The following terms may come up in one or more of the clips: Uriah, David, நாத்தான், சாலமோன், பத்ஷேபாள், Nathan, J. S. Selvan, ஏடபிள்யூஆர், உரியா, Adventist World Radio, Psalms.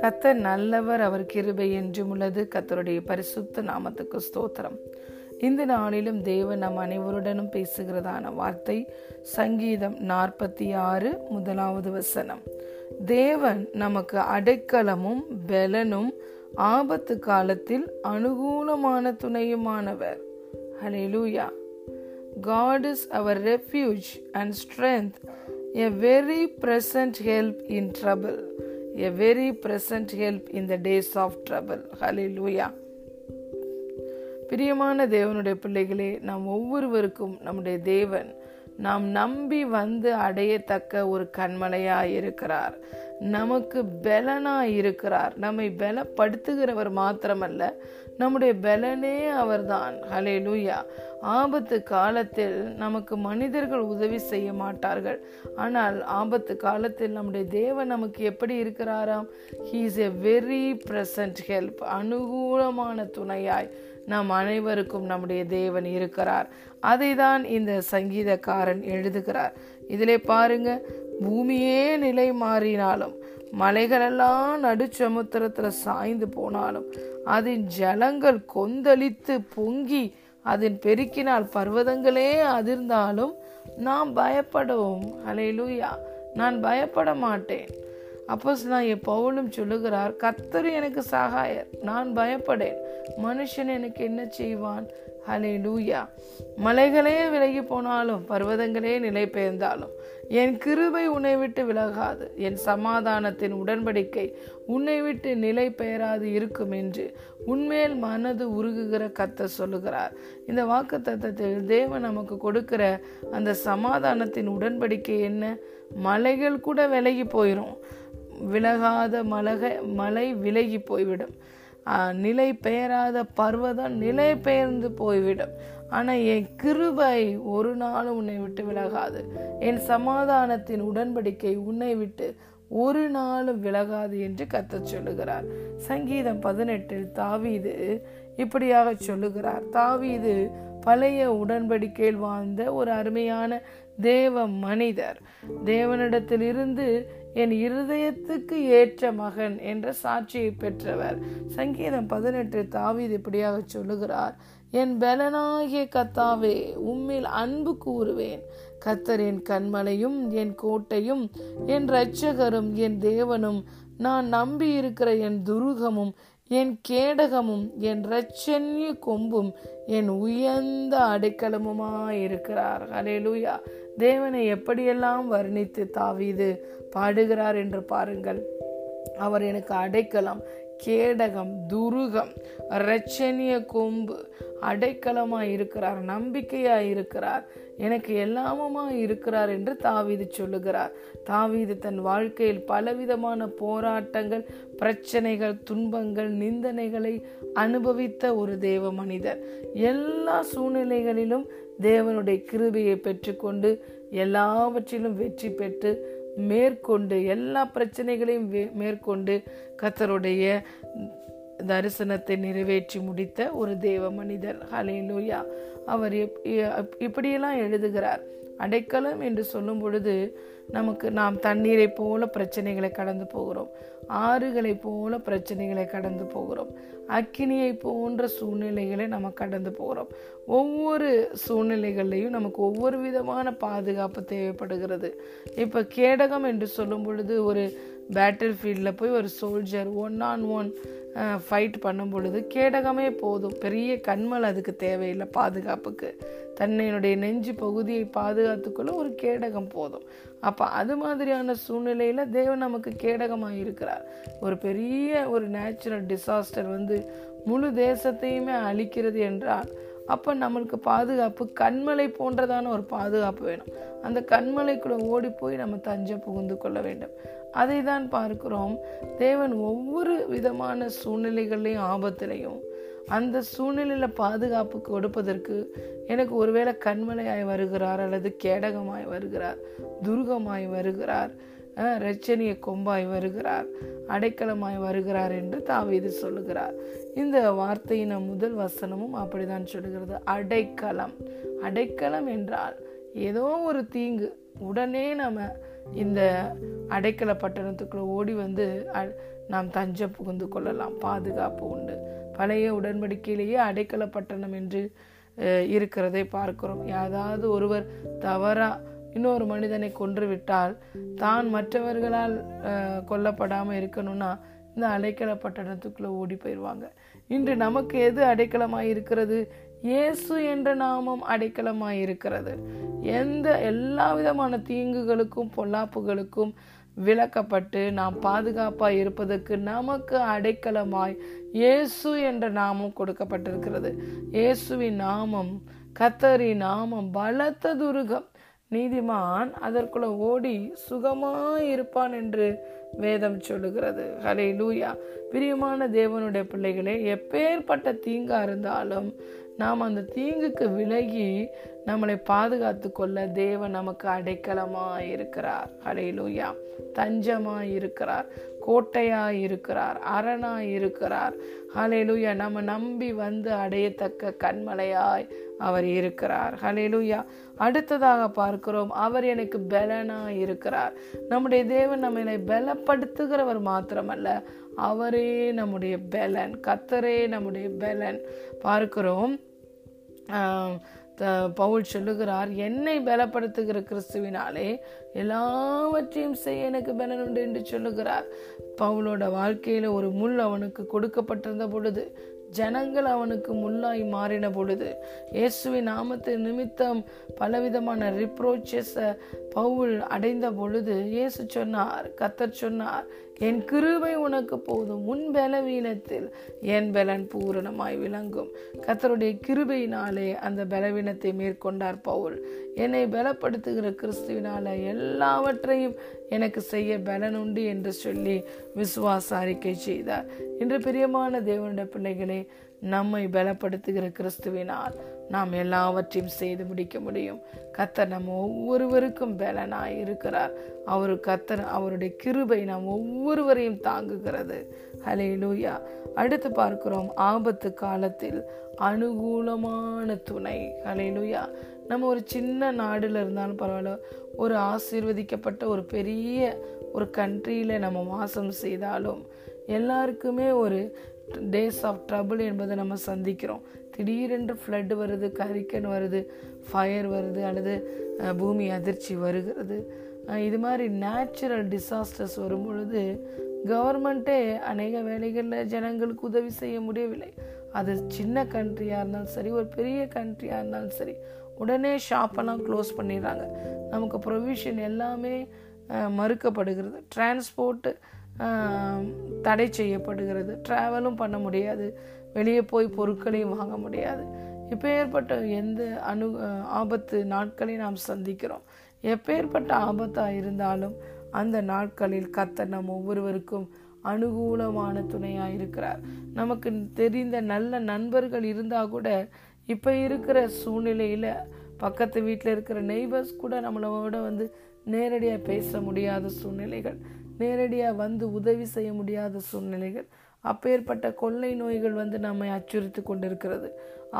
கர்த்தர் நல்லவர், அவர் கிருபை என்றும் உள்ளது. கர்த்தருடைய பரிசுத்த நாமத்துக்கு ஸ்தோத்திரம். இந்த நாளிலும் தேவன் நம் அனைவருடனும் பேசுகிறதான வார்த்தை சங்கீதம் 46 முதலாவது வசனம். தேவன் நமக்கு அடைக்கலமும் பெலனும் ஆபத்து காலத்தில் அனுகூலமான துணையுமானவர். ஹல்லேலூயா. God is our refuge and strength, a very present help in trouble, a very present help in the days of trouble. Hallelujah. பிரியமான தேவனுடைய பிள்ளைகளே, நாம் ஒவ்வொருவருக்கும் நம்முடைய தேவன் நாம் நம்பி வந்து அடையத்தக்க ஒரு கண்மலையாய் இருக்கிறார். நமக்கு பலனாய் இருக்கிறார். நம்மை பலப்படுத்துகிறவர் மாத்திரமல்ல, நம்முடைய பலனே அவர்தான். ஹல்லேலூயா. ஆபத்து காலத்தில் நமக்கு மனிதர்கள் உதவி செய்ய மாட்டார்கள், ஆனால் ஆபத்து காலத்தில் நம்முடைய தேவன் நமக்கு எப்படி இருக்கிறாராம்? He is a very present help. அனுகூலமான துணையாய் நாம் அனைவருக்கும் நம்முடைய தேவன் இருக்கிறார். அதை தான் இந்த சங்கீதக்காரன் எழுதுகிறார். இதிலே பாருங்க, பூமியே நிலை மாறினாலும் மலைகளெல்லாம் நடுச்சமுத்திரத்துல சாய்ந்து போனாலும் அதன் ஜலங்கள் கொந்தளித்து பொங்கி அதன் பெருக்கினால் பர்வதங்களே அதிர்ந்தாலும் நாம் பயப்படவும். ஹல்லேலூயா. நான் பயப்பட மாட்டேன். அப்போஸ்தலனாகிய பவுலும் சொல்லுகிறார், கர்த்தர் எனக்கு சகாயர், நான் பயப்படேன், மனுஷன் எனக்கு என்ன செய்வான்? ஹல்லேலூயா. மலைகளே விலகி போனாலும் பர்வதங்களே நிலை பெயர்ந்தாலும் என் கிருபை உன்னை விட்டு விலகாது, என் சமாதானத்தின் உடன்படிக்கை உன்னை விட்டு நிலை பெயராது இருக்கும் என்று உன்மேல் மனது உருகுகிற கர்த்தர் சொல்லுகிறார். இந்த வாக்குத்தத்தத்தில் தேவன் நமக்கு கொடுக்கிற அந்த சமாதானத்தின் உடன்படிக்கை என்ன? மலைகள் கூட விலகி போயிடும், விலகாத மலை விலகி போய்விடும், நிலை பெயராத பர்வதம் நிலை பெயர்ந்து போய்விடும். ஆனா என் கிருபை ஒரு நாளும் உன்னை விட்டு விலகாது, என் சமாதானத்தின் உடன்படிக்கை உன்னை விட்டு ஒரு நாளும் விலகாது என்று கர்த்தர் சொல்லுகிறார். சங்கீதம் 18 தாவீது இப்படியாக சொல்லுகிறார். தாவீது பழைய உடன்படிக்கையில் வாழ்ந்த ஒரு அருமையான தேவ மனிதர். தேவனிடத்திலிருந்து என் இருதயத்துக்கு ஏற்ற மகன் என்ற சாட்சியை பெற்றவர். சங்கீதம் 18 தாவீது இப்படியாக சொல்லுகிறார், என் பலனாகிய கர்த்தாவே உம்மில் அன்பு கூறுவேன். கர்த்தர் என் கண்மலையும் என் கோட்டையும் என் இரட்சகரும் என் தேவனும், நான் நம்பி இருக்கிற என் துருகமும் என் கேடகமும் என் இரட்சணிய கொம்பும் என் உயர்ந்த அடைக்கலமுமாயிருக்கிறார். ஹல்லேலூயா. தேவனை எப்படியெல்லாம் வர்ணித்து தாவீது பாடுகிறார் என்று பாருங்கள். அவர் எனக்கு அடைக்கலம், கேடகம், துருகம், இரட்சணிய கொம்பு, அடைக்கலமாய் இருக்கிறார், நம்பிக்கையாய் இருக்கிறார், எனக்கு எல்லாமுமாய் இருக்கிறார் என்று தாவீது சொல்லுகிறார். தாவீது தன் வாழ்க்கையில் பலவிதமான போராட்டங்கள், பிரச்சனைகள், துன்பங்கள், நிந்தனைகளை அனுபவித்த ஒரு தேவ மனிதர். எல்லா சூழ்நிலைகளிலும் தேவனுடைய கிருபையை பெற்றுக்கொண்டு எல்லாவற்றிலும் வெற்றி பெற்று மேற்கொண்டு எல்லா பிரச்சனைகளையும் மேற்கொண்டு கர்த்தருடைய தரிசனத்தை நிறைவேற்றி முடித்த ஒரு தேவ மனிதர். ஹல்லேலூயா. அவர் இப்படியெல்லாம் எழுதுகிறார். அடைக்கலம் என்று சொல்லும் பொழுது நாம் தண்ணீரை போல பிரச்சனைகளை கடந்து போகிறோம், ஆறுகளை போல பிரச்சனைகளை கடந்து போகிறோம், அக்கினியை போன்ற சூழ்நிலைகளை நம்ம கடந்து போகிறோம். ஒவ்வொரு சூழ்நிலைகள்லையும் நமக்கு ஒவ்வொரு விதமான பாதுகாப்பு தேவைப்படுகிறது. இப்போ கேடகம் என்று சொல்லும் பொழுது ஒரு பேட்டில் ஃபீல்டில் போய் ஒரு சோல்ஜர் 1-on-1 ஃபைட் பண்ணும் பொழுது கேடகமே போதும், பெரிய கண்மல் அதுக்கு தேவையில்லை. பாதுகாப்புக்கு தன்னுடைய நெஞ்சு பகுதியை பாதுகாத்துக்குள்ள ஒரு கேடகம் போதும். அப்போ அது மாதிரியான சூழ்நிலையில் தேவன் நமக்கு கேடகமாக இருக்கிறார். ஒரு பெரிய நேச்சுரல் டிசாஸ்டர் முழு தேசத்தையுமே அழிக்கிறது என்றால் அப்போ நம்மளுக்கு பாதுகாப்பு கண்மலை போன்றதான ஒரு பாதுகாப்பு வேணும். அந்த கண்மலைக்குள்ளே ஓடி போய் நம்ம தஞ்சம் புகுந்து கொள்ள வேண்டும். அதை தான் பார்க்கிறோம். தேவன் ஒவ்வொரு விதமான சூழ்நிலைகள்லையும் ஆபத்திலையும் அந்த சூழ்நிலையில் பாதுகாப்பு கொடுப்பதற்கு எனக்கு ஒருவேளை கண்மலையாய் வருகிறார், அல்லது கேடகமாய் வருகிறார், துர்கமாய் வருகிறார், இரட்சணிய கொம்பாய் வருகிறார், அடைக்கலமாய் வருகிறார் என்று தாவீது சொல்லுகிறார். இந்த வார்த்தையின் முதல் வசனமும் அப்படிதான் சொல்லுகிறது. அடைக்கலம் என்றால் ஏதோ ஒரு தீங்கு, உடனே நம்ம இந்த அடைக்கல பட்டணத்துக்குள்ளே ஓடி வந்து நாம் தஞ்சம் புகுந்து கொள்ளலாம், பாதுகாப்பு உண்டு. பழைய உடன்படிக்கையிலேயே அடைக்கல பட்டணம் என்று இருக்கிறதை பார்க்கிறோம். யாராவது ஒருவர் தவறாக இன்னொரு மனிதனை கொன்று விட்டால் தான் மற்றவர்களால் கொல்லப்படாமல் இருக்கணும்னா இந்த அடைக்கல பட்டணத்துக்குள்ளே ஓடி போயிடுவாங்க. இன்று நமக்கு எது அடைக்கலமாக இருக்கிறது? இயேசு என்ற நாமம் அடைக்கலமாக இருக்கிறது. எல்லா விதமான தீங்குகளுக்கும் பொல்லாப்புகளுக்கும் விலக்கப்பட்டு நாம் பாதுகாப்பாக இருப்பதற்கு நமக்கு அடைக்கலமாய் இயேசு என்ற நாமம் கொடுக்கப்பட்டிருக்கிறது. இயேசுவின் நாமம், கர்த்தரின் நாமம் பலத்த துருகம். நீதிமான் அதற்குள்ள ஓடி சுகமாயிருப்பான் என்று வேதம் சொல்லுகிறது. ஹல்லேலூயா. பிரியமான தேவனுடைய பிள்ளைகளே, எப்பேற்பட்ட தீங்கா இருந்தாலும் நாம் அந்த தீங்குக்கு விலகி நம்மளை பாதுகாத்து கொள்ள தேவன் நமக்கு அடைக்கலமாய் இருக்கிறார். ஹல்லேலூயா. தஞ்சமாய் இருக்கிறார், கோட்டையாய் இருக்கிறார், அரணாய் இருக்கிறார். ஹல்லேலூயா. நம்ம நம்பி வந்து அடையத்தக்க கண்மலையாய் அவர் இருக்கிறார். ஹல்லேலூயா. அடுத்ததாக பார்க்கிறோம், அவர் எனக்கு பலனாய் இருக்கிறார். நம்முடைய தேவன் நம்மளை பலப்படுத்துகிறவர் மாத்திரமல்ல, அவரே நம்முடைய பலன். கர்த்தரே நம்முடைய பலன். பார்க்கிறோம், பவுல் சொல்லுகிறார், என்னை பலப்படுத்துகிற கிறிஸ்துவினாலே எல்லாவற்றையும் செய்ய எனக்கு பலன் உண்டு என்று சொல்லுகிறார். பவுலோட வாழ்க்கையில ஒரு முள் அவனுக்கு கொடுக்கப்பட்டிருந்த பொழுது, ஜனங்கள் அவனுக்கு முள்ளாய் மாறின பொழுது, இயேசுவின் நாமத்து நிமித்தம் பலவிதமான ரிப்ரோச்சஸை பவுல் அடைந்த பொழுது இயேசு சொன்னார், கர்த்தர் சொன்னார், என் கிருபை உனக்கு போதும், உன் பலவீனத்தில் என் பலன் பூரணமாய் விளங்கும். கர்த்தருடைய கிருபையினாலே அந்த பலவீனத்தை மேற்கொண்டார் பவுல். என்னை பலப்படுத்துகிற கிறிஸ்துவினால எல்லாவற்றையும் எனக்கு செய்ய பலன் உண்டு என்று சொல்லி விசுவாச அறிக்கை செய்தார். இன்று பிரியமான தேவனுடைய பிள்ளைகளே, நம்மை பலப்படுத்துகிற கிறிஸ்துவினால் நாம் எல்லாவற்றையும் செய்து முடிக்க முடியும். கர்த்தர் நம்ம ஒவ்வொருவருக்கும் பலனாய் இருக்கிறார். கர்த்தர் அவருடைய கிருபை நாம் ஒவ்வொருவரையும் தாங்குகிறது. ஹல்லேலூயா. அடுத்து பார்க்கிறோம், ஆபத்து காலத்தில் அனுகூலமான துணை. ஹல்லேலூயா. நம்ம ஒரு சின்ன நாடுல இருந்தாலும் பரவாயில்ல, ஒரு ஆசீர்வதிக்கப்பட்ட ஒரு பெரிய ஒரு கண்ட்ரியில நம்ம வாசம் செய்தாலும் எல்லாருக்குமே ஒரு டேஸ் ஆஃப் ட்ரபிள் என்பதை நம்ம சந்திக்கிறோம். திடீரென்று ஃப்ளட் வருது, ஹரிக்கன் வருது, ஃபயர் வருது, அல்லது பூமி அதிர்ச்சி வருகிறது. இது மாதிரி நேச்சுரல் டிசாஸ்டர்ஸ் வரும் பொழுது கவர்மெண்ட்டே அநேக வேலைகளில் ஜனங்களுக்கு உதவி செய்ய முடியவில்லை. அது சின்ன கண்ட்ரியாக இருந்தாலும் சரி, ஒரு பெரிய கண்ட்ரியாக இருந்தாலும் சரி, உடனே ஷாப்பெல்லாம் க்ளோஸ் பண்ணிடுறாங்க. நமக்கு ப்ரொவிஷன் எல்லாமே மறுக்கப்படுகிறது. டிரான்ஸ்போர்ட்டு தடை செய்யப்படுகிறது. ட்ராவலும் பண்ண முடியாது, வெளியே போய் பொருட்களையும் வாங்க முடியாது. இப்போ ஏற்பட்ட எந்த ஆபத்து நாட்களையும் நாம் சந்திக்கிறோம். எப்பேற்பட்ட ஆபத்தாக இருந்தாலும் அந்த நாட்களில் கர்த்தர் நம் ஒவ்வொருவருக்கும் அனுகூலமான துணையாக இருக்கிறார். நமக்கு தெரிந்த நல்ல நண்பர்கள் இருந்தால் கூட இப்போ இருக்கிற சூழ்நிலையில் பக்கத்து வீட்டில் இருக்கிற நெய்பர்ஸ் கூட நம்மளோட வந்து நேரடியாக பேச முடியாத சூழ்நிலைகள், நேரடியாக வந்து உதவி செய்ய முடியாத சூழ்நிலைகள், அப்பேற்பட்ட கொள்ளை நோய்கள் வந்து நம்மை அச்சுறுத்தி கொண்டிருக்கிறது.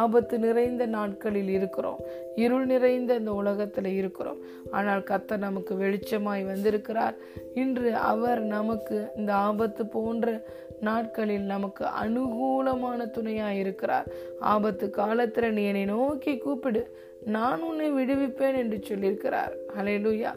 ஆபத்து நிறைந்த நாட்களில் இருக்கிறோம், இருள் நிறைந்த இந்த உலகத்தில் இருக்கிறோம். ஆனால் கர்த்தர் நமக்கு வெளிச்சமாய் வந்திருக்கிறார். இன்று அவர் நமக்கு இந்த ஆபத்து போன்ற நாட்களில் நமக்கு அனுகூலமான துணையாக இருக்கிறார். ஆபத்து காலத்தில் நீ என்னை நோக்கி கூப்பிடு, நான் உன்னை விடுவிப்பேன் என்று சொல்லியிருக்கிறார். ஹல்லேலூயா.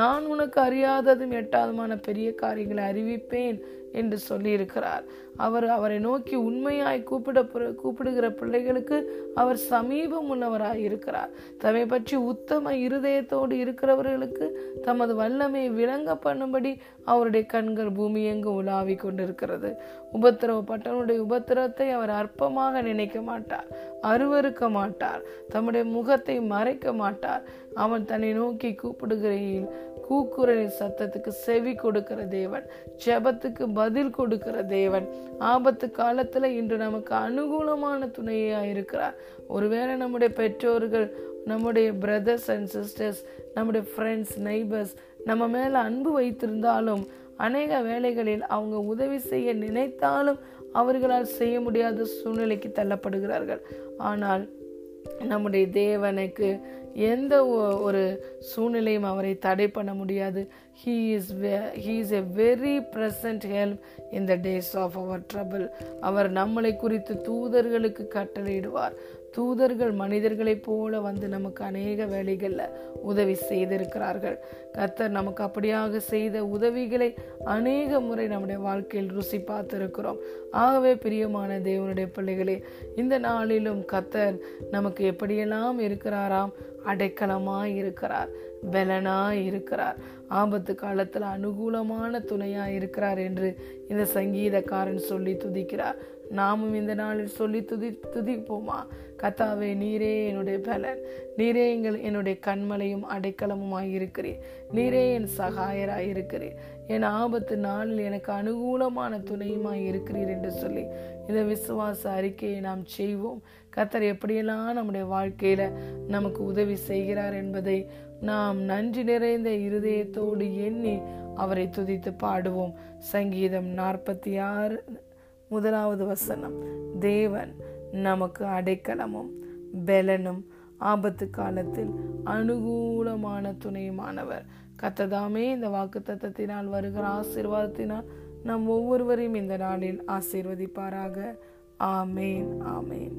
நான் உனக்கு அறியாததும் எட்டாதமான பெரிய காரியங்களை அறிவிப்பேன் என்று சொல்லியிருக்கிறார். அவரை நோக்கி உண்மையாய் கூப்பிடுகிற பிள்ளைகளுக்கு அவர் சமீபம் உள்ளவராய் இருக்கிறார். தம்மை பற்றி உத்தம இருதயத்தோடு இருக்கிறவர்களுக்கு தமது வல்லமையை விளங்க பண்ணும்படி அவருடைய கண்கள் பூமி எங்கு உலாவி கொண்டிருக்கிறது. உபத்திரவப்பட்டவனுடைய உபத்திரவத்தை அவர் அற்பமாக நினைக்க மாட்டார், அருவருக்க மாட்டார், தம்முடைய முகத்தை மறைக்க மாட்டார். அவன் தன்னை நோக்கி கூப்பிடுகிறேன் கூக்குரலின் சத்தத்துக்கு செவி கொடுக்கிற தேவன், ஜெபத்துக்கு பதில் கொடுக்கிற தேவன். ஆபத்து காலத்துல இன்று நமக்கு அனுகூலமான துணையா இருக்கிறார். ஒருவேளை நம்முடைய பெற்றோர்கள், நம்முடைய பிரதர்ஸ் அண்ட் சிஸ்டர்ஸ், நம்முடைய ஃப்ரெண்ட்ஸ், நெய்பர்ஸ் நம்ம மேல அன்பு வைத்திருந்தாலும் அநேக வேளைகளில் அவங்க உதவி செய்ய நினைத்தாலும் அவர்களால் செய்ய முடியாத சூழ்நிலைக்கு தள்ளப்படுகிறார்கள். ஆனால் நம்முடைய தேவனுக்கு எந்த ஒரு சூழ்நிலையும் அவரை தடை பண்ண முடியாது. He is a very present help in the days of our trouble. அவர் நம்மளை குறித்து தூதர்களுக்கு கட்டளையிடுவார். தூதர்கள் மனிதர்களைப் போல வந்து நமக்கு அநேக வேலைகளில் உதவி செய்திருக்கிறார்கள். கர்த்தர் நமக்கு அப்படியாக செய்த உதவிகளை அநேக முறை நம்முடைய வாழ்க்கையில் ருசி பார்த்திருக்கிறோம். ஆகவே பிரியமான தேவனுடைய பிள்ளைகளே, இந்த நாளிலும் கர்த்தர் நமக்கு எப்படியெல்லாம் இருக்கிறாராம், அடைக்கலமாய் இருக்கிறார், பலனாய் இருக்கிறார், ஆபத்து காலத்தில் அனுகூலமான துணையாய் இருக்கிறார் என்று இந்த சங்கீதக்காரன் சொல்லி துதிக்கிறார். நாமும் இந்த நாளில் சொல்லி துதிப்போமா? கர்த்தாவே, நீரே என்னுடைய பலன், நீரே என்னுடைய கண்மலையும் அடைக்கலமுமாயிருக்கிறீர், நீரே என் சகாயராயிருக்கிறீர், என் ஆபத்து நாளில் எனக்கு அனுகூலமான துணையுமாய் இருக்கிறீர் என்று சொல்லி இந்த விசுவாச அறிக்கையை நாம் செய்வோம். கர்த்தர் எப்படியெல்லாம் நம்முடைய வாழ்க்கையில நமக்கு உதவி செய்கிறார் என்பதை நாம் நன்றி நிறைந்த இருதயத்தோடு எண்ணி அவரை துதித்து பாடுவோம். சங்கீதம் 46 முதலாவது வசனம். தேவன் நமக்கு அடைக்கலமும் பலனும் ஆபத்து காலத்தில் அனுகூலமான துணையுமானவர். கர்த்ததாமே இந்த வாக்குத்தத்தத்தினால் வருகிற ஆசீர்வாதத்தினால் நம் ஒவ்வொருவரையும் இந்த நாளில் ஆசீர்வதிப்பாராக. ஆமேன், ஆமேன்.